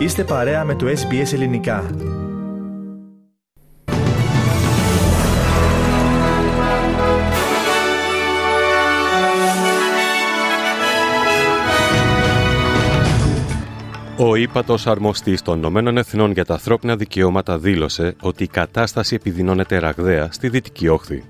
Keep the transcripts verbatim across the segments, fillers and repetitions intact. Είστε παρέα με το Ες Μπι Ες Ελληνικά. Ο ύπατος αρμοστής των Ηνωμένων Εθνών για τα ανθρώπινα δικαιώματα δήλωσε ότι η κατάσταση επιδεινώνεται ραγδαία στη Δυτική Όχθη.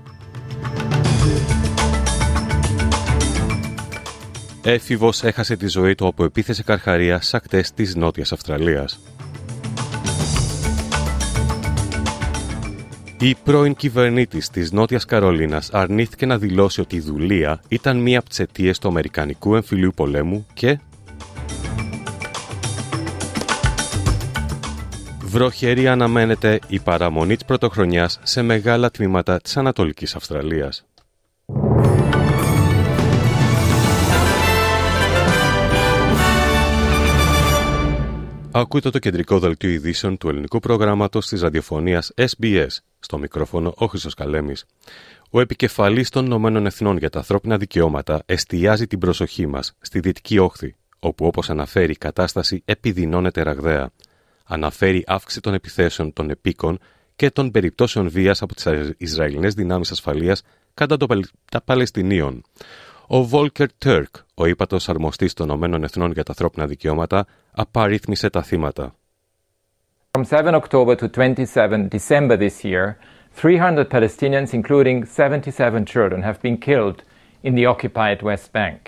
Έφηβος έχασε τη ζωή του από επίθεση καρχαρία σε ακτές της Νότιας Αυστραλίας. Η πρώην κυβερνήτης της Νότιας Καρολίνας αρνήθηκε να δηλώσει ότι η δουλεία ήταν μία από τις αιτίες του Αμερικανικού Εμφυλίου Πολέμου και... Βροχερή αναμένεται η παραμονή της πρωτοχρονιάς σε μεγάλα τμήματα της Ανατολικής Αυστραλίας. Ακούτε το κεντρικό δελτίο ειδήσεων του ελληνικού προγράμματος της ραδιοφωνίας Ες Μπι Ες, στο μικρόφωνο ο Χρύσος Καλέμης. Ο επικεφαλής των Ηνωμένων Εθνών για τα ανθρώπινα δικαιώματα εστιάζει την προσοχή μας στη Δυτική Όχθη, όπου όπως αναφέρει η κατάσταση επιδεινώνεται ραγδαία. Αναφέρει αύξηση των επιθέσεων των επίκων και των περιπτώσεων βίας από τις Ισραηλινές δυνάμεις ασφαλείας κατά των Παλαιστινίων. Ο Volker Türk, ο ύπατος αρμοστής των Ηνωμένων Εθνών για τα ανθρώπινα δικαιώματα, απαρίθμησε τα θύματα. From seventh of October to twenty-seventh of December this year, three hundred Palestinians, including seventy-seven children, have been killed in the occupied West Bank.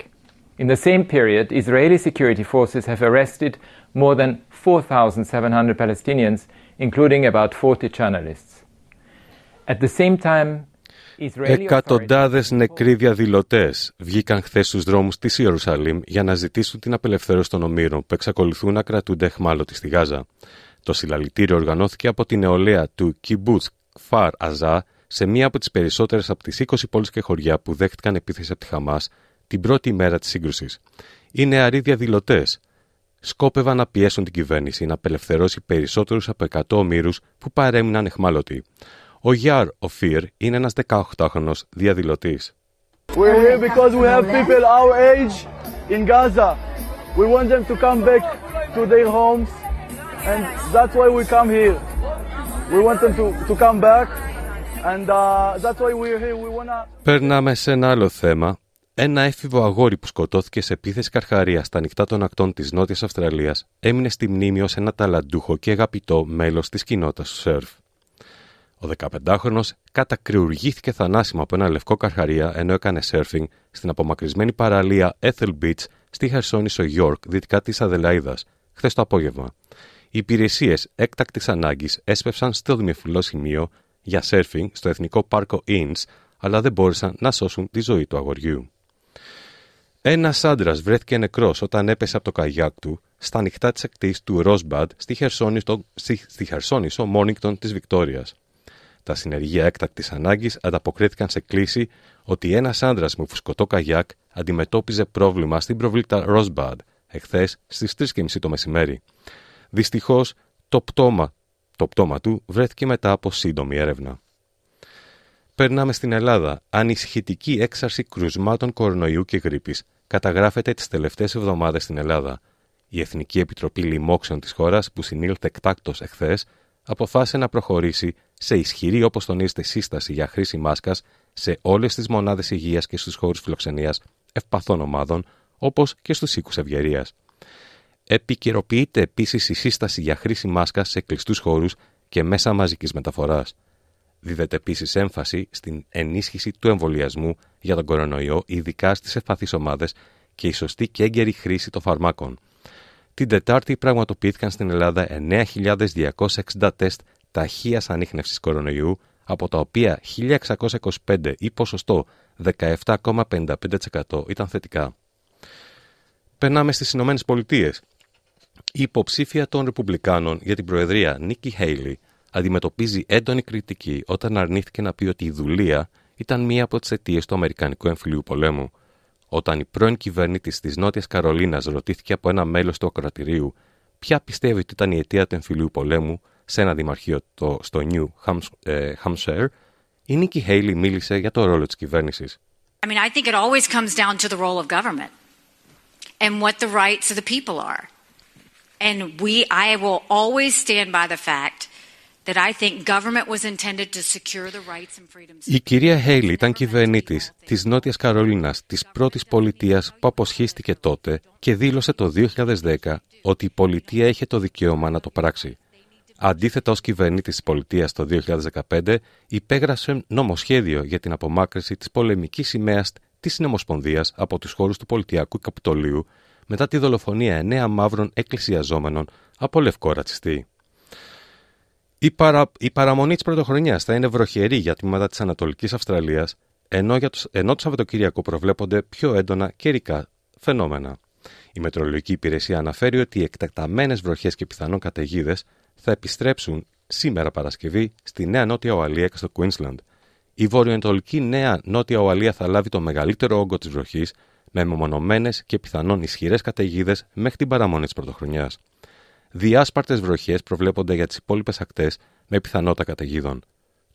In the same period, Israeli security forces have arrested more than four thousand seven hundred Palestinians, including about forty journalists. At the same time, εκατοντάδες νεκροί διαδηλωτές βγήκαν χθες στους δρόμους της Ιερουσαλήμ για να ζητήσουν την απελευθέρωση των ομήρων που εξακολουθούν να κρατούνται αιχμάλωτοι στη Γάζα. Το συλλαλητήριο οργανώθηκε από την νεολαία του Κιμπούτς Κφαρ Αζά σε μία από τις περισσότερες από τις είκοσι πόλεις και χωριά που δέχτηκαν επίθεση από τη Χαμάς την πρώτη ημέρα της σύγκρουσης. Οι νεαροί διαδηλωτές σκόπευαν να πιέσουν την κυβέρνηση να απελευθερώσει περισσότερους από εκατό ομήρους που παρέμειναν αιχμάλωτοι. Ο Γιάρ Οφίρ είναι ένας δεκαοκτάχρονος διαδηλωτής. We're here because we have people our age in Gaza. We want them to come back to their homes and that's why we come here. We want them to, to come back and uh, that's why we're here. We wanna... Περνάμε σε ένα άλλο θέμα. Ένα έφηβο αγόρι που σκοτώθηκε σε επίθεση καρχαρία στα ανοιχτά των ακτών της Νότιας Αυστραλίας έμεινε στη μνήμη ως ένα ταλαντούχο και αγαπητό μέλος της κοινότητας του σερφ. Ο δεκαπεντάχρονος κατακριουργήθηκε θανάσιμα από ένα λευκό καρχαρία ενώ έκανε σέρφινγκ στην απομακρυσμένη παραλία Ethel Beach στη χερσόνησο York, δυτικά της Αδελαΐδας, χθες το απόγευμα. Οι υπηρεσίες έκτακτης ανάγκης έσπευσαν στο δημιουργικό σημείο για σέρφινγκ στο εθνικό πάρκο Inch, αλλά δεν μπόρεσαν να σώσουν τη ζωή του αγοριού. Ένας άντρας βρέθηκε νεκρός όταν έπεσε από το καγιάκ του στα ανοιχτά της ακτής του Rosebud στη χερσόνησο, στη χερσόνησο Mornington της Βικτόριας. Τα συνεργεία έκτακτης ανάγκης ανταποκρίθηκαν σε κλίση ότι ένας άντρας με φουσκωτό καγιάκ αντιμετώπιζε πρόβλημα στην προβλήκτα Rosebud εχθές στις τρεις και μισή το μεσημέρι. Δυστυχώς, το πτώμα, το πτώμα του βρέθηκε μετά από σύντομη έρευνα. Περνάμε στην Ελλάδα. Ανησυχητική έξαρση κρουσμάτων κορονοϊού και γρίπης καταγράφεται τις τελευταίες εβδομάδες στην Ελλάδα. Η Εθνική Επιτροπή Λοιμόξεων της χώρας, που συνήλθε εκτάκτως εχθές, αποφάσισε να προχωρήσει σε ισχυρή, όπως τονίζεται, σύσταση για χρήση μάσκας σε όλες τις μονάδες υγείας και στους χώρους φιλοξενίας ευπαθών ομάδων, όπως και στους οίκους ευγερίας. Επικαιροποιείται επίσης η σύσταση για χρήση μάσκας σε κλειστούς χώρους και μέσα μαζικής μεταφοράς. Δίδεται επίσης έμφαση στην ενίσχυση του εμβολιασμού για τον κορονοϊό, ειδικά στις ευπαθείς ομάδες, και η σωστή και έγκαιρη χρήση των φαρμάκων. Την Τετάρτη πραγματοποιήθηκαν στην Ελλάδα εννέα χιλιάδες διακόσια εξήντα τεστ ταχείας ανίχνευσης κορονοϊού, από τα οποία χίλια εξακόσια είκοσι πέντε ή ποσοστό δεκαεπτά κόμμα πενήντα πέντε τοις εκατό ήταν θετικά. Περνάμε στις Ηνωμένες Πολιτείες. Η υποψήφια των Ρεπουμπλικάνων για την Προεδρία, Νίκη Χέιλι, αντιμετωπίζει έντονη κριτική όταν αρνήθηκε να πει ότι η δουλεία ήταν μία από τις αιτίες του Αμερικανικού Εμφυλίου Πολέμου. Όταν η πρώην κυβερνήτης της Νότιας Καρολίνας ρωτήθηκε από ένα μέλος του ακροατηρίου ποια πιστεύει ότι ήταν η αιτία του Εμφυλίου Πολέμου σε ένα δημαρχείο το, στο New Hampshire, η Νίκη Χέιλι μίλησε για το ρόλο της κυβέρνησης. I mean, I think it always comes down to the role of government and what the rights of the people are. And we, I will always stand by the fact that I think government was intended to secure the rights and freedoms. Η κυρία Χέιλι ήταν κυβερνήτης της Νότιας Καρολίνας, της πρώτης πολιτείας που αποσχίστηκε τότε και δήλωσε το δύο χιλιάδες δέκα ότι η πολιτεία είχε το δικαίωμα να το πράξει. Αντίθετα, ως κυβερνήτης της πολιτείας το δύο χιλιάδες δεκαπέντε, υπέγραψε νομοσχέδιο για την απομάκρυνση της πολεμικής σημαίας της Συνομοσπονδίας από τους χώρους του πολιτιακού Καπιτολίου μετά τη δολοφονία εννέα μαύρων εκκλησιαζόμενων από λευκό ρατσιστή. Η, παρα... η παραμονή της πρωτοχρονιάς θα είναι βροχερή για τμήματα της Ανατολικής Αυστραλίας, ενώ, για τους... ενώ το Σαββατοκύριακο προβλέπονται πιο έντονα καιρικά φαινόμενα. Η Μετεωρολογική Υπηρεσία αναφέρει ότι οι εκτακταμένες βροχές και πιθανόν καταιγίδες θα επιστρέψουν σήμερα Παρασκευή στη Νέα Νότια Ουαλία και στο Κουίνσλαντ. Η βορειοανατολική Νέα Νότια Ουαλία θα λάβει το μεγαλύτερο όγκο της βροχής, με μεμονωμένες και πιθανόν ισχυρές καταιγίδες μέχρι την παραμονή της πρωτοχρονιάς. Διάσπαρτες βροχές προβλέπονται για τις υπόλοιπες ακτές με πιθανότητα καταιγίδων.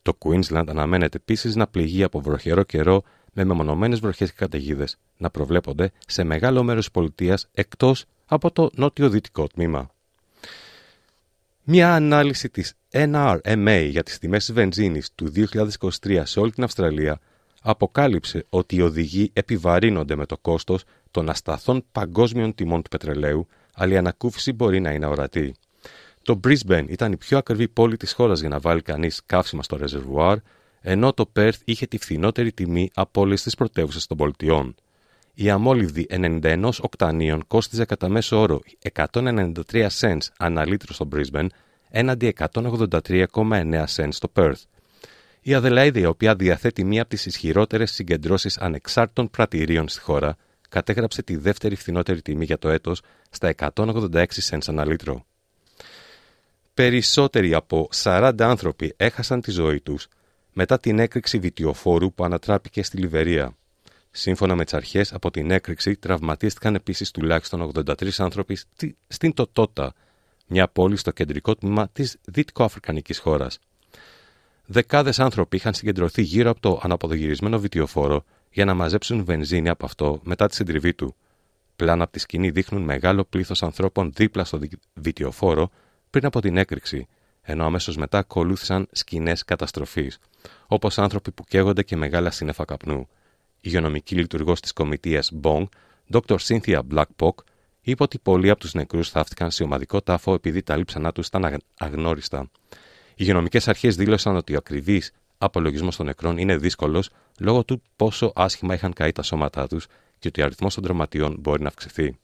Το Queensland αναμένεται επίσης να πληγεί από βροχερό καιρό, με μεμονωμένες βροχές και καταιγίδες να προβλέπονται σε μεγάλο μέρος της πολιτείας εκτός από το νότιο-δυτικό τμήμα. Μια ανάλυση της εν αρ εμ έι για τις τιμές της βενζίνης του δύο χιλιάδες είκοσι τρία σε όλη την Αυστραλία αποκάλυψε ότι οι οδηγοί επιβαρύνονται με το κόστος των ασταθών παγκόσμιων τιμών του πετρελαίου, αλλά η ανακούφιση μπορεί να είναι ορατή. Το Brisbane ήταν η πιο ακριβή πόλη της χώρας για να βάλει κανείς καύσιμα στο ρεζερβουάρ, ενώ το Perth είχε τη φθηνότερη τιμή από όλες τις πρωτεύουσες των πολιτιών. Η αμόλυβδη ενενήντα ένα οκτανίων κόστιζε κατά μέσο όρο εκατόν ενενήντα τρία σεντ ανά λίτρο στο Brisbane, έναντι εκατόν ογδόντα τρία κόμμα εννέα σεντ στο Perth. Η Αδελαίδη, η οποία διαθέτει μία από τις ισχυρότερες συγκεντρώσεις ανεξάρτητων πρατηρίων στη χώρα, κατέγραψε τη δεύτερη φθηνότερη τιμή για το έτος στα εκατόν ογδόντα έξι σεντ ανά λίτρο. Περισσότεροι από σαράντα άνθρωποι έχασαν τη ζωή τους μετά την έκρηξη βιτιοφόρου που ανατράπηκε στη Λιβερία. Σύμφωνα με τις αρχές, από την έκρηξη τραυματίστηκαν επίσης τουλάχιστον ογδόντα τρεις άνθρωποι στην Τωτότα, μια πόλη στο κεντρικό τμήμα της δυτικοαφρικανικής χώρας. Δεκάδες άνθρωποι είχαν συγκεντρωθεί γύρω από το αναποδογυρισμένο βιτιοφόρο για να μαζέψουν βενζίνη από αυτό μετά τη συντριβή του. Πλάνα από τη σκηνή δείχνουν μεγάλο πλήθος ανθρώπων δίπλα στο βιτιοφόρο πριν από την έκρηξη, ενώ αμέσως μετά ακολούθησαν σκηνές καταστροφής, όπως άνθρωποι που καίγονται και μεγάλα σύννεφα καπνού. Η υγειονομική λειτουργός της κομιτείας μπονγκ, Δόκτωρ Cynthia Μπλακ Ποκ, είπε ότι πολλοί από τους νεκρούς θαύτηκαν σε ομαδικό τάφο επειδή τα λείψανά τους ήταν αγνώριστα. Οι υγειονομικές αρχές δήλωσαν ότι ο ακριβής απολογισμός των νεκρών είναι δύσκολος λόγω του πόσο άσχημα είχαν καεί τα σώματά τους και ότι ο αριθμός των τραυματιών μπορεί να αυξηθεί.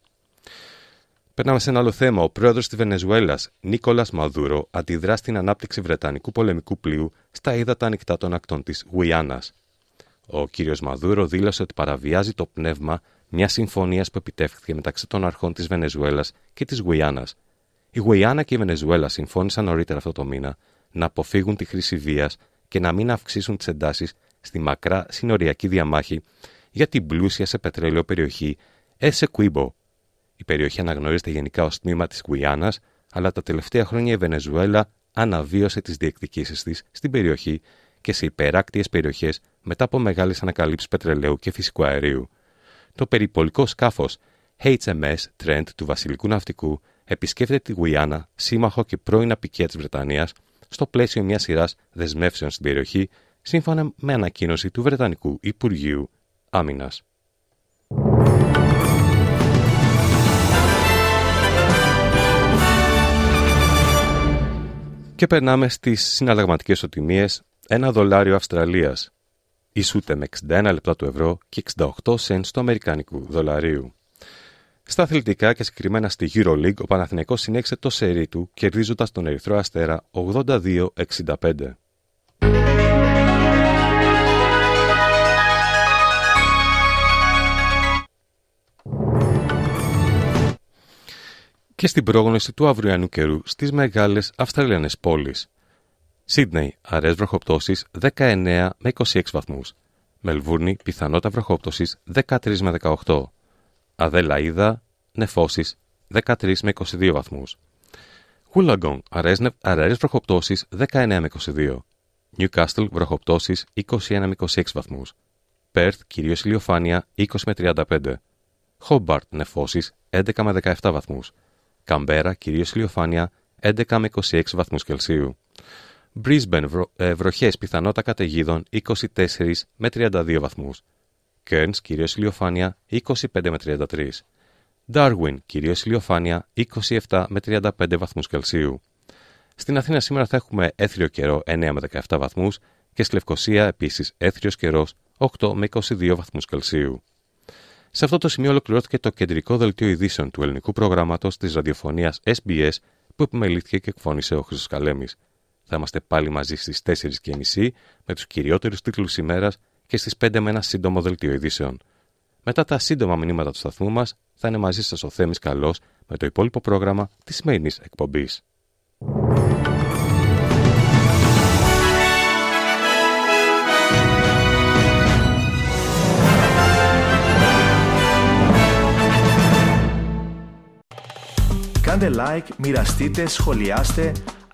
Περνάμε σε ένα άλλο θέμα. Ο πρόεδρος της Βενεζουέλας, Νίκολας Μαδούρο, αντιδρά στην ανάπτυξη βρετανικού πολεμικού πλοίου στα ύδατα ανοιχτά των ακτών της Γουιάνας. Ο κύριος Μαδούρο δήλωσε ότι παραβιάζει το πνεύμα μιας συμφωνίας που επιτεύχθηκε μεταξύ των αρχών της Βενεζουέλας και της Γουιάνας. Η Γουιάνα και η Βενεζουέλα συμφώνησαν νωρίτερα αυτό το μήνα να αποφύγουν τη χρήση βίας και να μην αυξήσουν τις εντάσεις στη μακρά συνοριακή διαμάχη για την πλούσια σε πετρέλαιο περιοχή Εσεκουίμπο. Η περιοχή αναγνωρίζεται γενικά ως τμήμα της Γουιάνας, αλλά τα τελευταία χρόνια η Βενεζουέλα αναβίωσε τις διεκδικήσεις της στην περιοχή και σε υπεράκτιες περιοχές μετά από μεγάλες ανακαλύψεις πετρελαίου και φυσικού αερίου. Το περιπολικό σκάφος έιτς εμ ες Trent του Βασιλικού Ναυτικού επισκέφτεται τη Γουιάνα, σύμμαχο και πρώην απικία της Βρετανίας, στο πλαίσιο μιας σειράς δεσμεύσεων στην περιοχή, σύμφωνα με ανακοίνωση του Βρετανικού Υπουργείου Άμυνας. Και περνάμε στις συναλλαγματικές ισοτιμίες. Ένα δολάριο Αυστραλίας ισούται με εξήντα ένα λεπτά του ευρώ και εξήντα οκτώ σεντς του αμερικανικού δολαρίου. Στα αθλητικά και συγκεκριμένα στη EuroLeague, ο Παναθηναϊκός συνέχισε το σερί του κερδίζοντας τον Ερυθρό Αστέρα ογδόντα δύο εξήντα πέντε. Και στην πρόγνωση του αυριανού καιρού στις μεγάλες Αυστραλιανές πόλεις. Σίδνεϊ, αραιές βροχοπτώσεις δεκαεννέα με είκοσι έξι βαθμούς. Μελβούρνη, πιθανότητα βροχοπτώσεις δεκατρία με δεκαοκτώ. Αδελαίδα, νεφώσεις δεκατρία με είκοσι δύο βαθμούς. Γουλαγκόν, αραιές βροχοπτώσεις δεκαεννέα με είκοσι δύο. Νιουκάστλ, βροχοπτώσεις είκοσι ένα με είκοσι έξι βαθμούς. Πέρθ, κυρίως ηλιοφάνεια είκοσι με τριάντα πέντε. Χόμπαρτ, νεφώσεις έντεκα με δεκαεπτά βαθμούς. Καμπέρα, κυρίως ηλιοφάνεια, έντεκα με είκοσι έξι βαθμούς Κελσίου. Μπρίσμπεν, βρο, ε, βροχές, πιθανότητα καταιγίδων, είκοσι τέσσερα με τριάντα δύο βαθμούς. Κέρνς, κυρίως ηλιοφάνεια, είκοσι πέντε με τριάντα τρία. Ντάρουιν, κυρίως ηλιοφάνεια, είκοσι επτά με τριάντα πέντε βαθμούς Κελσίου. Στην Αθήνα σήμερα θα έχουμε έθριο καιρό εννέα με δεκαεπτά βαθμούς και στη Λευκοσία επίσης έθριος καιρός οκτώ με είκοσι δύο βαθμούς Κελσίου. Σε αυτό το σημείο ολοκληρώθηκε το κεντρικό δελτίο ειδήσεων του ελληνικού προγράμματος της ραδιοφωνίας Ες Μπι Ες που επιμελήθηκε και εκφώνησε ο Χρύσος Καλέμης. Θα είμαστε πάλι μαζί στις τέσσερις και μισή με τους κυριότερους τίτλους ημέρας και στις πέντε με ένα σύντομο δελτίο ειδήσεων. Μετά τα σύντομα μηνύματα του σταθμού μας θα είναι μαζί σας ο Θέμης Καλός με το υπόλοιπο πρόγραμμα της σημερινής εκπομπής. Κάντε like, μοιραστείτε, σχολιάστε,